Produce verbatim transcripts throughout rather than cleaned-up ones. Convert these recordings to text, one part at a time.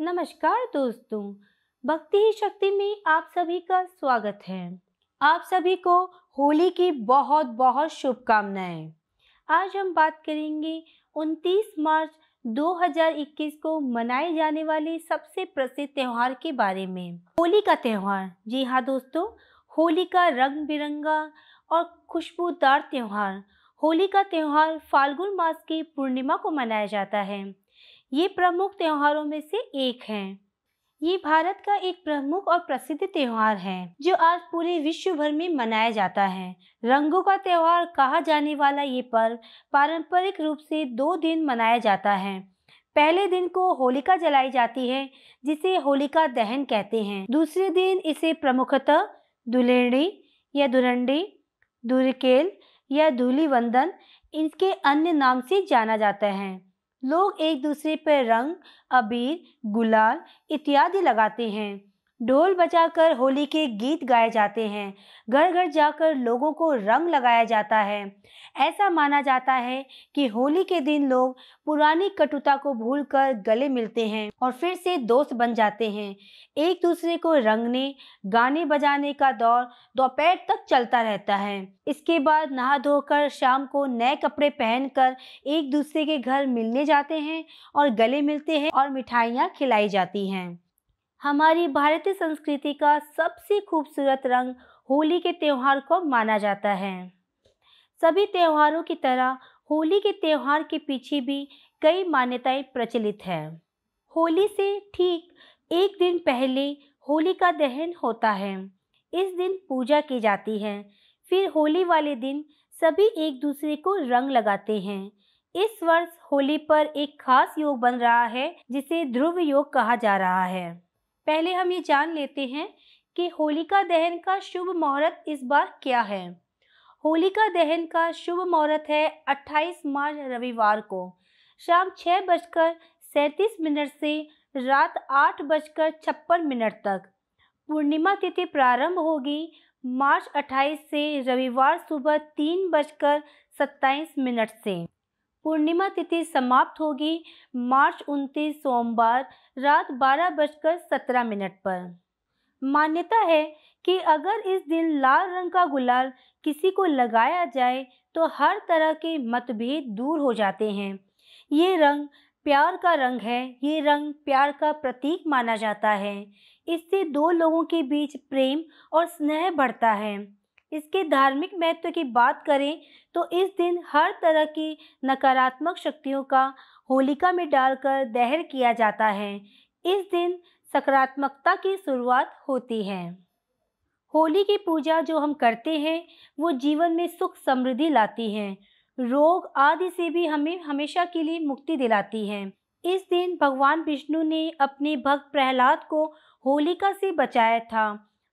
नमस्कार दोस्तों, भक्ति ही शक्ति में आप सभी का स्वागत है। आप सभी को होली की बहुत बहुत शुभकामनाएं। आज हम बात करेंगे उनतीस मार्च दो हज़ार इक्कीस को मनाए जाने वाले सबसे प्रसिद्ध त्यौहार के बारे में, होली का त्यौहार। जी हाँ दोस्तों, होली का रंग बिरंगा और खुशबूदार त्यौहार। होली का त्यौहार फाल्गुन मास की पूर्णिमा को मनाया जाता है। ये प्रमुख त्योहारों में से एक है। ये भारत का एक प्रमुख और प्रसिद्ध त्यौहार है जो आज पूरे विश्व भर में मनाया जाता है। रंगों का त्यौहार कहा जाने वाला ये पर्व पारंपरिक रूप से दो दिन मनाया जाता है। पहले दिन को होलिका जलाई जाती है, जिसे होलिका दहन कहते हैं। दूसरे दिन इसे प्रमुखतः दुलेड़ी या दुरंडी, दुरकेल या धूली वंदन, इनके अन्य नाम से जाना जाता है। लोग एक दूसरे पर रंग, अबीर, गुलाल इत्यादि लगाते हैं। ढोल बजाकर होली के गीत गाए जाते हैं। घर घर जाकर लोगों को रंग लगाया जाता है। ऐसा माना जाता है कि होली के दिन लोग पुरानी कटुता को भूलकर गले मिलते हैं और फिर से दोस्त बन जाते हैं। एक दूसरे को रंगने, गाने बजाने का दौर दोपहर तक चलता रहता है। इसके बाद नहा धोकर शाम को नए कपड़े पहनकर एक दूसरे के घर मिलने जाते हैं और गले मिलते हैं और मिठाइयाँ खिलाई जाती हैं। हमारी भारतीय संस्कृति का सबसे खूबसूरत रंग होली के त्यौहार को माना जाता है। सभी त्योहारों की तरह होली के त्यौहार के पीछे भी कई मान्यताएं प्रचलित हैं। होली से ठीक एक दिन पहले होली का दहन होता है। इस दिन पूजा की जाती है। फिर होली वाले दिन सभी एक दूसरे को रंग लगाते हैं। इस वर्ष होली पर एक खास योग बन रहा है जिसे ध्रुव योग कहा जा रहा है। पहले हम ये जान लेते हैं कि होलिका दहन का शुभ मुहूर्त इस बार क्या है। होलिका दहन का शुभ मुहूर्त है अट्ठाईस मार्च रविवार को शाम छः बजकर सैंतीस मिनट से रात आठ बजकर छप्पन मिनट तक। पूर्णिमा तिथि प्रारंभ होगी मार्च अट्ठाईस से रविवार सुबह तीन बजकर सत्ताईस मिनट से। पूर्णिमा तिथि समाप्त होगी मार्च उनतीस सोमवार रात बारह बजकर सत्रह मिनट पर। मान्यता है कि अगर इस दिन लाल रंग का गुलाल किसी को लगाया जाए तो हर तरह के मतभेद दूर हो जाते हैं। ये रंग प्यार का रंग है। ये रंग प्यार का प्रतीक माना जाता है। इससे दो लोगों के बीच प्रेम और स्नेह बढ़ता है। इसके धार्मिक महत्व की बात करें तो इस दिन हर तरह की नकारात्मक शक्तियों का होलिका में डालकर दहन किया जाता है। इस दिन सकारात्मकता की शुरुआत होती है। होली की पूजा जो हम करते हैं वो जीवन में सुख समृद्धि लाती है। रोग आदि से भी हमें हमेशा के लिए मुक्ति दिलाती है। इस दिन भगवान विष्णु ने अपने भक्त प्रहलाद को होलिका से बचाया था।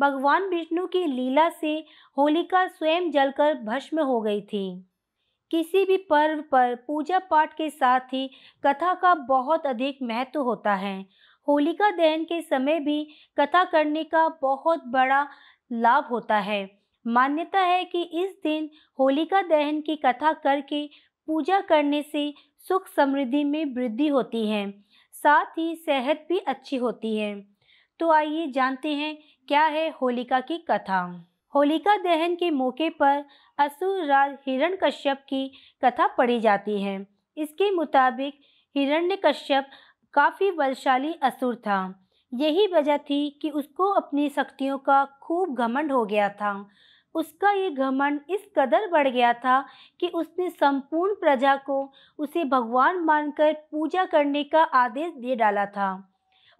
भगवान विष्णु की लीला से होलिका स्वयं जलकर भस्म हो गई थी। किसी भी पर्व पर पूजा पाठ के साथ ही कथा का बहुत अधिक महत्व होता है। होलिका दहन के समय भी कथा करने का बहुत बड़ा लाभ होता है। मान्यता है कि इस दिन होलिका दहन की कथा करके पूजा करने से सुख समृद्धि में वृद्धि होती है, साथ ही सेहत भी अच्छी होती है। तो आइए जानते हैं क्या है होलिका की कथा। होलिका दहन के मौके पर असुर राज हिरण्यकश्यप की कथा पढ़ी जाती है। इसके मुताबिक हिरण्यकश्यप काफ़ी बलशाली असुर था। यही वजह थी कि उसको अपनी शक्तियों का खूब घमंड हो गया था। उसका ये घमंड इस कदर बढ़ गया था कि उसने संपूर्ण प्रजा को उसे भगवान मानकर पूजा करने का आदेश दे डाला था।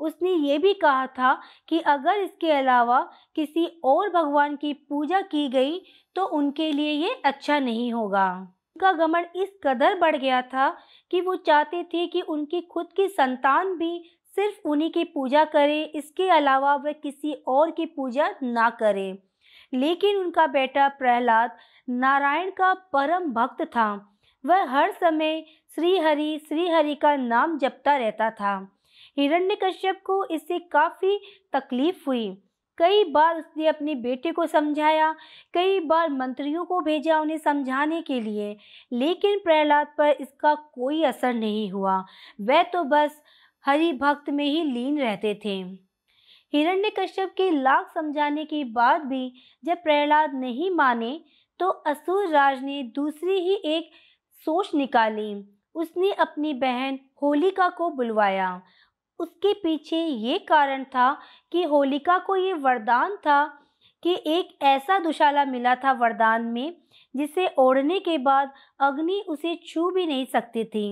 उसने ये भी कहा था कि अगर इसके अलावा किसी और भगवान की पूजा की गई तो उनके लिए ये अच्छा नहीं होगा। उनका घमंड इस कदर बढ़ गया था कि वो चाहते थे कि उनकी खुद की संतान भी सिर्फ उन्हीं की पूजा करे, इसके अलावा वह किसी और की पूजा ना करे। लेकिन उनका बेटा प्रहलाद नारायण का परम भक्त था। वह हर समय श्री हरि श्री हरि का नाम जपता रहता था। हिरण्यकश्यप को इससे काफ़ी तकलीफ हुई। कई बार उसने अपने बेटे को समझाया, कई बार मंत्रियों को भेजा उन्हें समझाने के लिए, लेकिन प्रहलाद पर इसका कोई असर नहीं हुआ। वह तो बस हरि भक्त में ही लीन रहते थे। हिरण्यकश्यप के लाख समझाने के बाद भी जब प्रहलाद नहीं माने तो असुर राज ने दूसरी ही एक सोच निकाली। उसने अपनी बहन होलिका को बुलवाया। उसके पीछे ये कारण था कि होलिका को ये वरदान था कि एक ऐसा दुशाला मिला था वरदान में जिसे ओढ़ने के बाद अग्नि उसे छू भी नहीं सकती थी।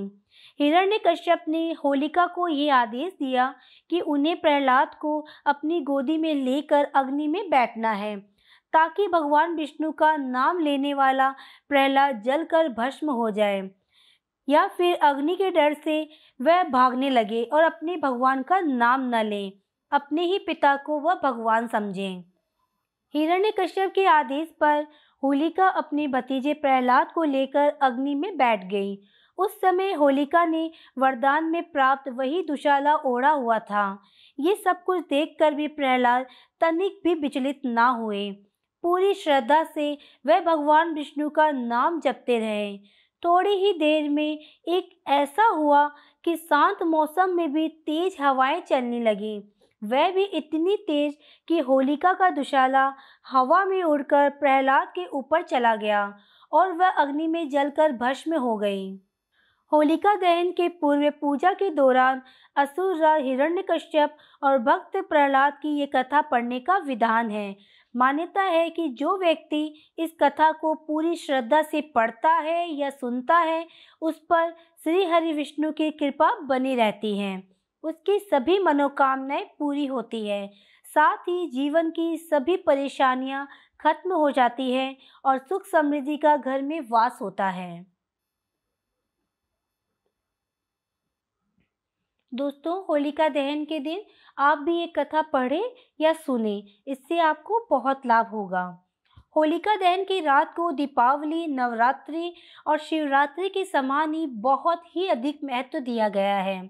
हिरण्यकश्यप ने होलिका को ये आदेश दिया कि उन्हें प्रहलाद को अपनी गोदी में लेकर अग्नि में बैठना है ताकि भगवान विष्णु का नाम लेने वाला प्रहलाद जलकर भस्म हो जाए या फिर अग्नि के डर से वह भागने लगे और अपने भगवान का नाम न लें। अपने ही पिता को वह भगवान समझें। हिरण्यकश्यप के आदेश पर होलिका अपने भतीजे प्रहलाद को लेकर अग्नि में बैठ गई। उस समय होलिका ने वरदान में प्राप्त वही दुशाला ओढ़ा हुआ था। ये सब कुछ देखकर भी प्रहलाद तनिक भी विचलित ना हुए। पूरी श्रद्धा से वह भगवान विष्णु का नाम जपते रहे। थोड़ी ही देर में एक ऐसा हुआ कि शांत मौसम में भी तेज हवाएं चलने लगीं, वह भी इतनी तेज कि होलिका का दुशाला हवा में उड़कर प्रहलाद के ऊपर चला गया और वह अग्नि में जलकर भस्म हो गई। होलिका दहन के पूर्व पूजा के दौरान असुर राज हिरण्यकश्यप और भक्त प्रहलाद की ये कथा पढ़ने का विधान है। मान्यता है कि जो व्यक्ति इस कथा को पूरी श्रद्धा से पढ़ता है या सुनता है उस पर श्री हरि विष्णु की कृपा बनी रहती है, उसकी सभी मनोकामनाएं पूरी होती है, साथ ही जीवन की सभी परेशानियां खत्म हो जाती है और सुख समृद्धि का घर में वास होता है। दोस्तों, होलिका दहन के दिन आप भी ये कथा पढ़ें या सुने, इससे आपको बहुत लाभ होगा। होलिका दहन की रात को दीपावली, नवरात्रि और शिवरात्रि के समान ही बहुत ही अधिक महत्व दिया गया है।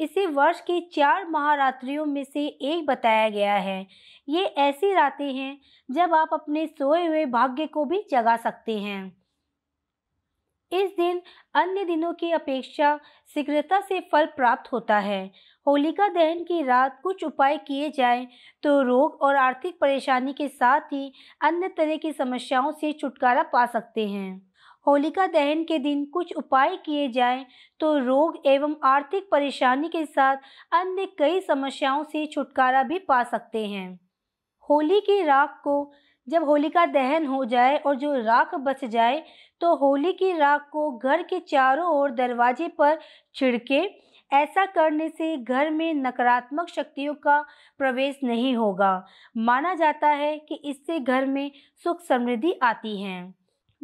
इसे वर्ष की चार महारात्रियों में से एक बताया गया है। ये ऐसी रातें हैं जब आप अपने सोए हुए भाग्य को भी जगा सकते हैं। इस दिन अन्य दिनों की अपेक्षा शीघ्रता से फल प्राप्त होता है। होलिका दहन की रात कुछ उपाय किए जाएं तो रोग और आर्थिक परेशानी के साथ ही अन्य तरह की समस्याओं से छुटकारा पा सकते हैं। होलिका दहन के दिन कुछ उपाय किए जाएं तो रोग एवं आर्थिक परेशानी के साथ अन्य कई समस्याओं से छुटकारा भी पा सकते हैं। होली की राख को जब होलिका दहन हो जाए और जो राख बच जाए तो होली की राख को घर के चारों ओर दरवाजे पर छिड़के। ऐसा करने से घर में नकारात्मक शक्तियों का प्रवेश नहीं होगा। माना जाता है कि इससे घर में सुख समृद्धि आती है।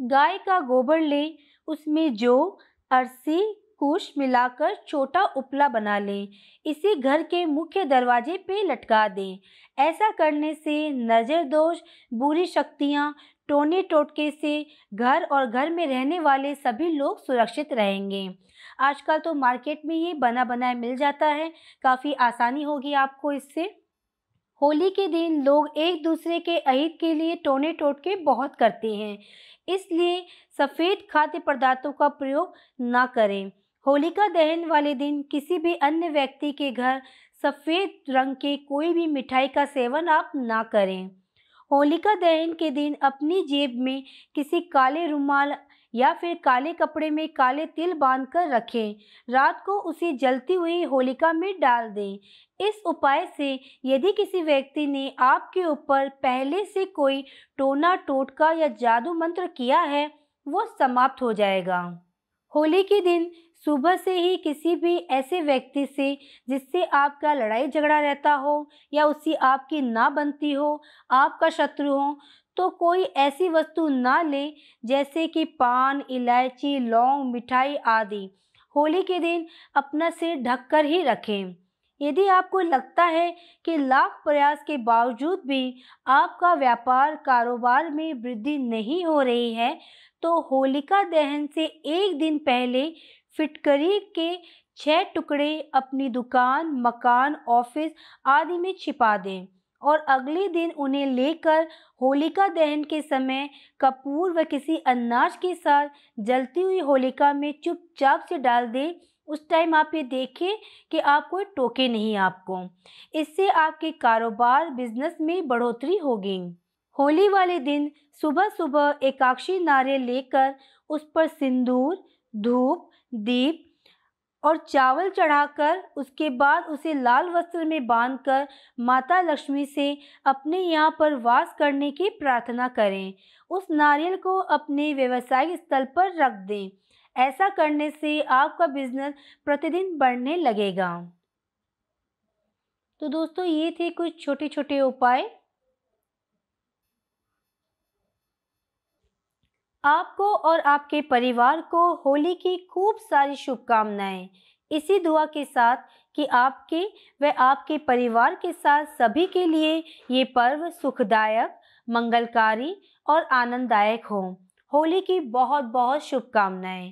गाय का गोबर लें, उसमें जौ, अरसी, कुश मिलाकर छोटा उपला बना लें। इसे घर के मुख्य दरवाजे पे लटका दें। ऐसा करने से नजर दोष, बुरी शक्तियाँ, टोने टोटके से घर और घर में रहने वाले सभी लोग सुरक्षित रहेंगे। आजकल तो मार्केट में ये बना बनाया मिल जाता है, काफ़ी आसानी होगी आपको इससे। होली के दिन लोग एक दूसरे के अहित के लिए टोने टोटके बहुत करते हैं, इसलिए सफ़ेद खाद्य पदार्थों का प्रयोग ना करें। होलिका दहन वाले दिन किसी भी अन्य व्यक्ति के घर सफ़ेद रंग के कोई भी मिठाई का सेवन आप ना करें। होलिका दहन के दिन अपनी जेब में किसी काले रुमाल या फिर काले कपड़े में काले तिल बांधकर रखें। रात को उसे जलती हुई होलिका में डाल दें। इस उपाय से यदि किसी व्यक्ति ने आपके ऊपर पहले से कोई टोना टोटका या जादू मंत्र किया है वो समाप्त हो जाएगा। होली के दिन सुबह से ही किसी भी ऐसे व्यक्ति से जिससे आपका लड़ाई झगड़ा रहता हो या उससे आपकी ना बनती हो, आपका शत्रु हो, तो कोई ऐसी वस्तु ना लें जैसे कि पान, इलायची, लौंग, मिठाई आदि। होली के दिन अपना सिर ढककर ही रखें। यदि आपको लगता है कि लाख प्रयास के बावजूद भी आपका व्यापार कारोबार में वृद्धि नहीं हो रही है तो होलिका दहन से एक दिन पहले फिटकरी के छह टुकड़े अपनी दुकान, मकान, ऑफिस आदि में छिपा दें और अगले दिन उन्हें लेकर होलिका दहन के समय कपूर व किसी अनाज के साथ जलती हुई होलिका में चुपचाप से डाल दें। उस टाइम आप ये देखें कि आप कोई टोके नहीं आपको। इससे आपके कारोबार बिजनेस में बढ़ोतरी होगी। होली वाले दिन सुबह सुबह एकाक्षी नारियल लेकर उस पर सिंदूर, धूप, दीप और चावल चढ़ाकर उसके बाद उसे लाल वस्त्र में बांधकर माता लक्ष्मी से अपने यहाँ पर वास करने की प्रार्थना करें। उस नारियल को अपने व्यवसायिक स्थल पर रख दें। ऐसा करने से आपका बिजनेस प्रतिदिन बढ़ने लगेगा। तो दोस्तों ये थे कुछ छोटे छोटे उपाय। आपको और आपके परिवार को होली की खूब सारी शुभकामनाएं। इसी दुआ के साथ कि आपके व आपके परिवार के साथ सभी के लिए ये पर्व सुखदायक, मंगलकारी और आनंददायक हो। होली की बहुत बहुत शुभकामनाएं।